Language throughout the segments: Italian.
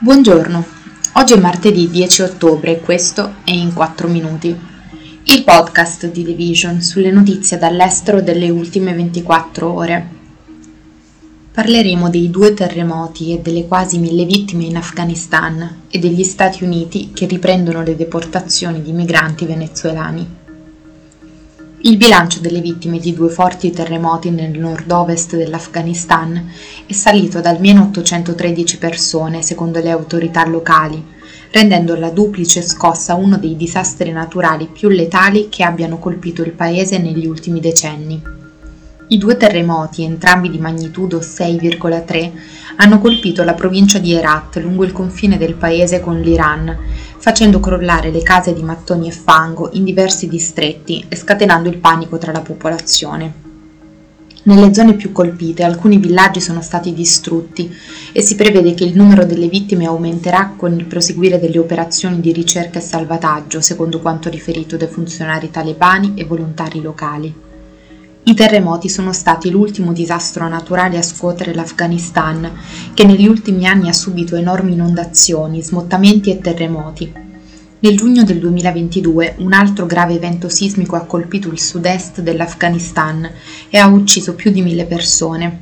Buongiorno, oggi è martedì 10 ottobre e questo è In 4 Minuti, il podcast di The Vision sulle notizie dall'estero delle ultime 24 ore. Parleremo dei 2 terremoti e delle quasi 1000 vittime in Afghanistan e degli Stati Uniti che riprendono le deportazioni di migranti venezuelani. Il bilancio delle vittime di 2 forti terremoti nel nord-ovest dell'Afghanistan è salito ad almeno 813 persone, secondo le autorità locali, rendendo la duplice scossa uno dei disastri naturali più letali che abbiano colpito il paese negli ultimi decenni. I 2 terremoti, entrambi di magnitudo 6,3, hanno colpito la provincia di Herat lungo il confine del paese con l'Iran, facendo crollare le case di mattoni e fango in diversi distretti e scatenando il panico tra la popolazione. Nelle zone più colpite alcuni villaggi sono stati distrutti e si prevede che il numero delle vittime aumenterà con il proseguire delle operazioni di ricerca e salvataggio, secondo quanto riferito dai funzionari talebani e volontari locali. I terremoti sono stati l'ultimo disastro naturale a scuotere l'Afghanistan, che negli ultimi anni ha subito enormi inondazioni, smottamenti e terremoti. Nel giugno del 2022 un altro grave evento sismico ha colpito il sud-est dell'Afghanistan e ha ucciso più di 1000 persone.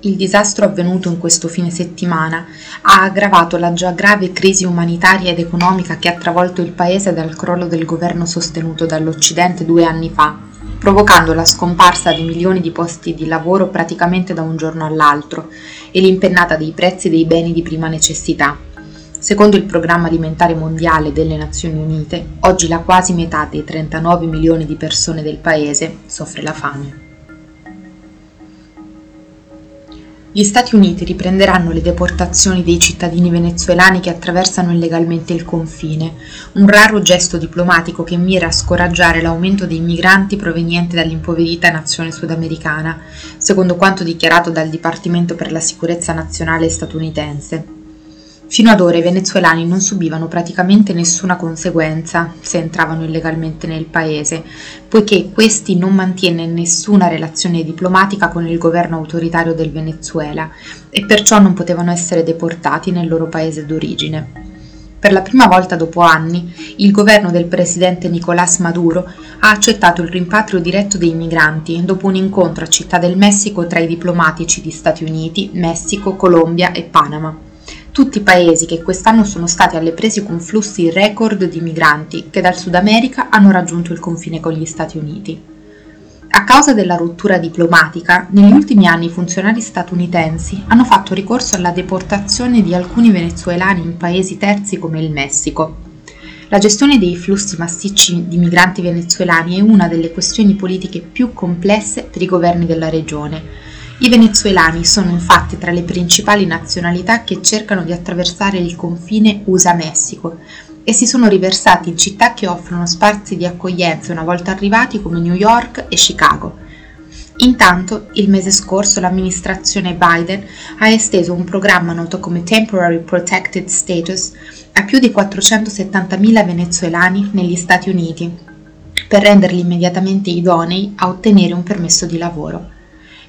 Il disastro avvenuto in questo fine settimana ha aggravato la già grave crisi umanitaria ed economica che ha travolto il paese dal crollo del governo sostenuto dall'Occidente 2 anni fa, provocando la scomparsa di milioni di posti di lavoro praticamente da un giorno all'altro e l'impennata dei prezzi dei beni di prima necessità. Secondo il Programma Alimentare Mondiale delle Nazioni Unite, oggi la quasi metà dei 39 milioni di persone del paese soffre la fame. Gli Stati Uniti riprenderanno le deportazioni dei cittadini venezuelani che attraversano illegalmente il confine, un raro gesto diplomatico che mira a scoraggiare l'aumento dei migranti provenienti dall'impoverita nazione sudamericana, secondo quanto dichiarato dal Dipartimento per la Sicurezza Nazionale statunitense. Fino ad ora i venezuelani non subivano praticamente nessuna conseguenza se entravano illegalmente nel paese, poiché questi non mantiene nessuna relazione diplomatica con il governo autoritario del Venezuela e perciò non potevano essere deportati nel loro paese d'origine. Per la prima volta dopo anni, il governo del presidente Nicolás Maduro ha accettato il rimpatrio diretto dei migranti dopo un incontro a Città del Messico tra i diplomatici di Stati Uniti, Messico, Colombia e Panama. Tutti paesi che quest'anno sono stati alle prese con flussi record di migranti che dal Sud America hanno raggiunto il confine con gli Stati Uniti. A causa della rottura diplomatica, negli ultimi anni i funzionari statunitensi hanno fatto ricorso alla deportazione di alcuni venezuelani in paesi terzi come il Messico. La gestione dei flussi massicci di migranti venezuelani è una delle questioni politiche più complesse per i governi della regione. I venezuelani sono infatti tra le principali nazionalità che cercano di attraversare il confine USA-Messico e si sono riversati in città che offrono spazi di accoglienza una volta arrivati come New York e Chicago. Intanto, il mese scorso l'amministrazione Biden ha esteso un programma noto come Temporary Protected Status a più di 470.000 venezuelani negli Stati Uniti per renderli immediatamente idonei a ottenere un permesso di lavoro.